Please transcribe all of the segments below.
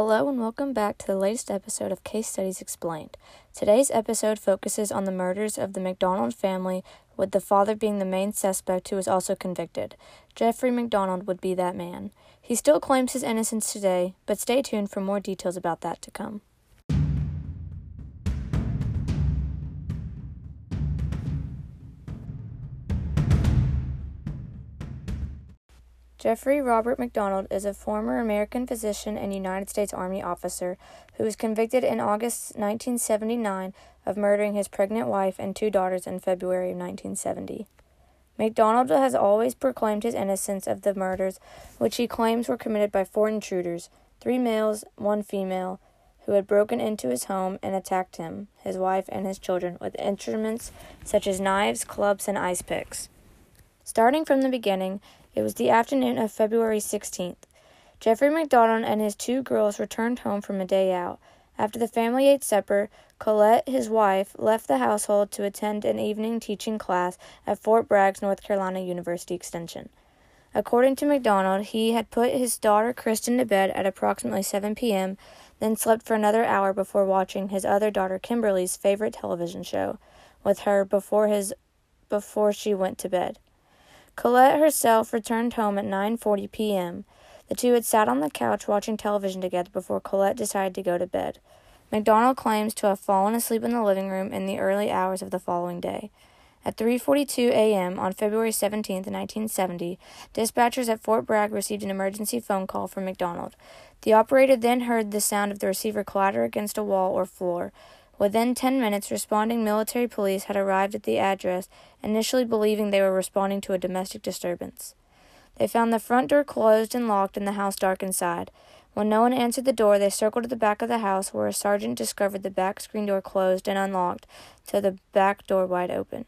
Hello and welcome back to the latest episode of Case Studies Explained. Today's episode focuses on the murders of the MacDonald family, with the father being the main suspect who was also convicted. Jeffrey MacDonald would be that man. He still claims his innocence today, but stay tuned for more details about that to come. Jeffrey Robert MacDonald is a former American physician and United States Army officer who was convicted in August 1979 of murdering his pregnant wife and two daughters in February of 1970. MacDonald has always proclaimed his innocence of the murders, which he claims were committed by four intruders, three males, one female, who had broken into his home and attacked him, his wife, and his children with instruments such as knives, clubs, and ice picks. Starting from the beginning, it was the afternoon of February 16th. Jeffrey MacDonald and his two girls returned home from a day out. After the family ate supper, Colette, his wife, left the household to attend an evening teaching class at Fort Bragg's North Carolina University Extension. According to MacDonald, he had put his daughter Kristen to bed at approximately 7 p.m., then slept for another hour before watching his other daughter Kimberly's favorite television show with her before she went to bed. Colette herself returned home at 9:40 p.m. The two had sat on the couch watching television together before Colette decided to go to bed. MacDonald claims to have fallen asleep in the living room in the early hours of the following day. At 3:42 a.m. on February 17, 1970, dispatchers at Fort Bragg received an emergency phone call from MacDonald. The operator then heard the sound of the receiver clatter against a wall or floor. Within 10 minutes, responding military police had arrived at the address, initially believing they were responding to a domestic disturbance. They found the front door closed and locked and the house dark inside. When no one answered the door, they circled to the back of the house, where a sergeant discovered the back screen door closed and unlocked, the back door wide open.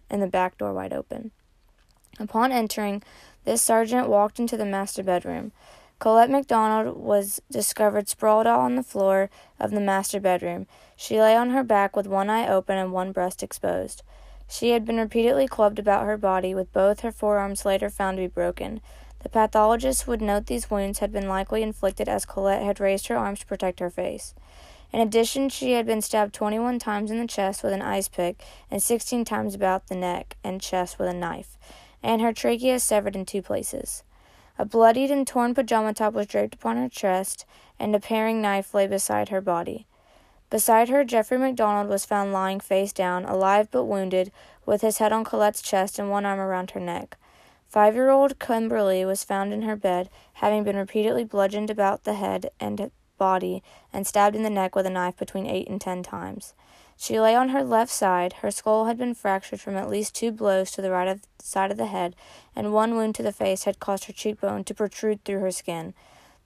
Upon entering, this sergeant walked into the master bedroom. Colette MacDonald was discovered sprawled out on the floor of the master bedroom. She lay on her back with one eye open and one breast exposed. She had been repeatedly clubbed about her body, with both her forearms later found to be broken. The pathologist would note these wounds had been likely inflicted as Colette had raised her arms to protect her face. In addition, she had been stabbed 21 times in the chest with an ice pick and 16 times about the neck and chest with a knife, and her trachea severed in two places. A bloodied and torn pajama top was draped upon her chest, and a paring knife lay beside her body. Beside her, Jeffrey MacDonald was found lying face down, alive but wounded, with his head on Colette's chest and one arm around her neck. 5-year-old Kimberly was found in her bed, having been repeatedly bludgeoned about the head and body and stabbed in the neck with a knife between 8 and 10 times. She lay on her left side. Her skull had been fractured from at least 2 blows to the right side of the head, and one wound to the face had caused her cheekbone to protrude through her skin.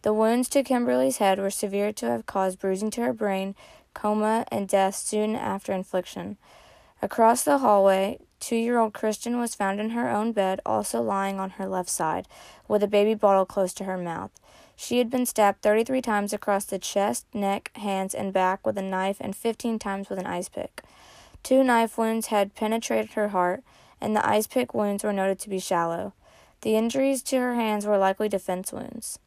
The wounds to Kimberly's head were severe to have caused bruising to her brain, coma, and death soon after infliction. Across the hallway, 2-year-old Kristen was found in her own bed, also lying on her left side, with a baby bottle close to her mouth. She had been stabbed 33 times across the chest, neck, hands, and back with a knife, and 15 times with an ice pick. 2 knife wounds had penetrated her heart, and the ice pick wounds were noted to be shallow. The injuries to her hands were likely defense wounds.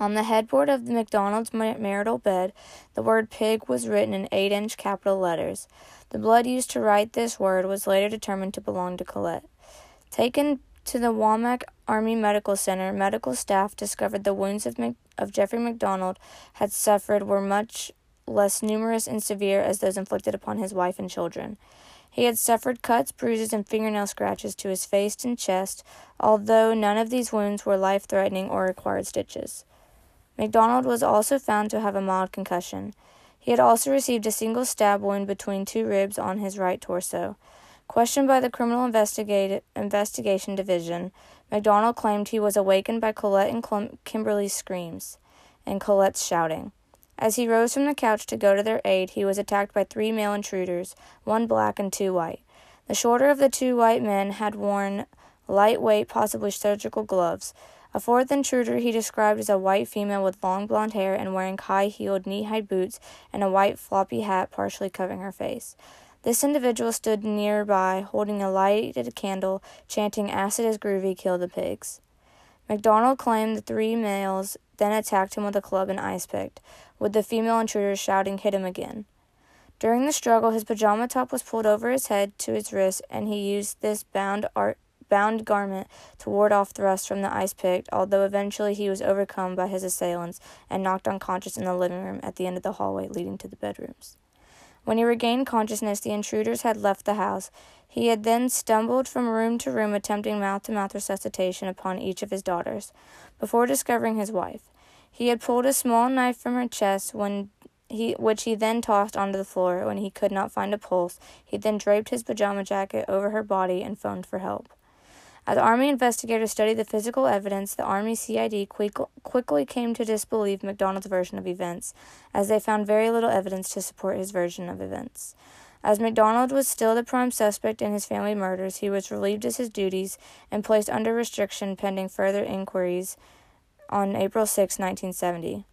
On the headboard of the MacDonald's marital bed, the word pig was written in 8-inch capital letters. The blood used to write this word was later determined to belong to Colette. Taken to the Womack Army Medical Center, medical staff discovered the wounds of Jeffrey MacDonald had suffered were much less numerous and severe as those inflicted upon his wife and children. He had suffered cuts, bruises, and fingernail scratches to his face and chest, although none of these wounds were life-threatening or required stitches. MacDonald was also found to have a mild concussion. He had also received a single stab wound between 2 ribs on his right torso. Questioned by the Criminal Investigation Division, MacDonald claimed he was awakened by Colette and Kimberly's screams and Colette's shouting. As he rose from the couch to go to their aid, he was attacked by 3 male intruders, 1 black and 2 white. The shorter of the 2 white men had worn lightweight, possibly surgical gloves. A 4th intruder he described as a white female with long blonde hair and wearing high-heeled, knee-high boots and a white floppy hat partially covering her face. This individual stood nearby, holding a lighted candle, chanting, "Acid is groovy, kill the pigs." MacDonald claimed the three males then attacked him with a club and ice pick, with the female intruders shouting, "Hit him again." During the struggle, his pajama top was pulled over his head to his wrist, and he used this bound garment to ward off thrusts from the ice pick, although eventually he was overcome by his assailants and knocked unconscious in the living room at the end of the hallway leading to the bedrooms. When he regained consciousness, the intruders had left the house. He had then stumbled from room to room, attempting mouth-to-mouth resuscitation upon each of his daughters, before discovering his wife. He had pulled a small knife from her chest, which he then tossed onto the floor. When he could not find a pulse, he then draped his pajama jacket over her body and phoned for help. As the Army investigators studied the physical evidence, the Army CID quickly came to disbelieve MacDonald's version of events, as they found very little evidence to support his version of events. As MacDonald was still the prime suspect in his family murders, he was relieved of his duties and placed under restriction pending further inquiries on April 6, 1970.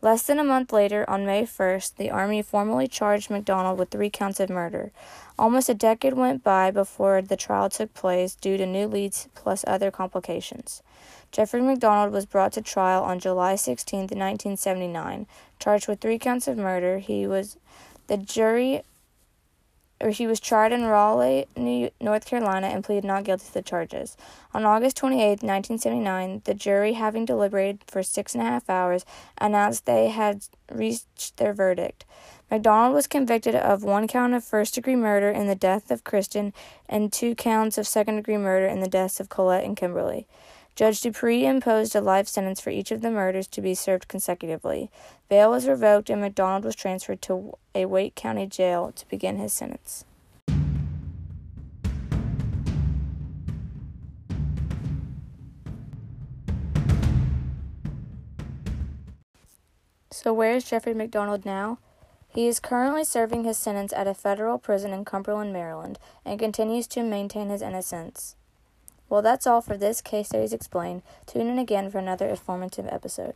Less than a month later, on May 1st, the Army formally charged MacDonald with 3 counts of murder. Almost a decade went by before the trial took place due to new leads plus other complications. Jeffrey MacDonald was brought to trial on July 16, 1979, charged with 3 counts of murder. He was tried in Raleigh, North Carolina, and pleaded not guilty to the charges. On August 28, 1979, the jury, having deliberated for 6.5 hours, announced they had reached their verdict. MacDonald was convicted of 1 count of first-degree murder in the death of Kristen and 2 counts of second-degree murder in the deaths of Colette and Kimberly. Judge Dupree imposed a life sentence for each of the murders to be served consecutively. Bail was revoked, and MacDonald was transferred to a Wake County jail to begin his sentence. So where is Jeffrey MacDonald now? He is currently serving his sentence at a federal prison in Cumberland, Maryland, and continues to maintain his innocence. Well, that's all for this Case Series Explained. Tune in again for another informative episode.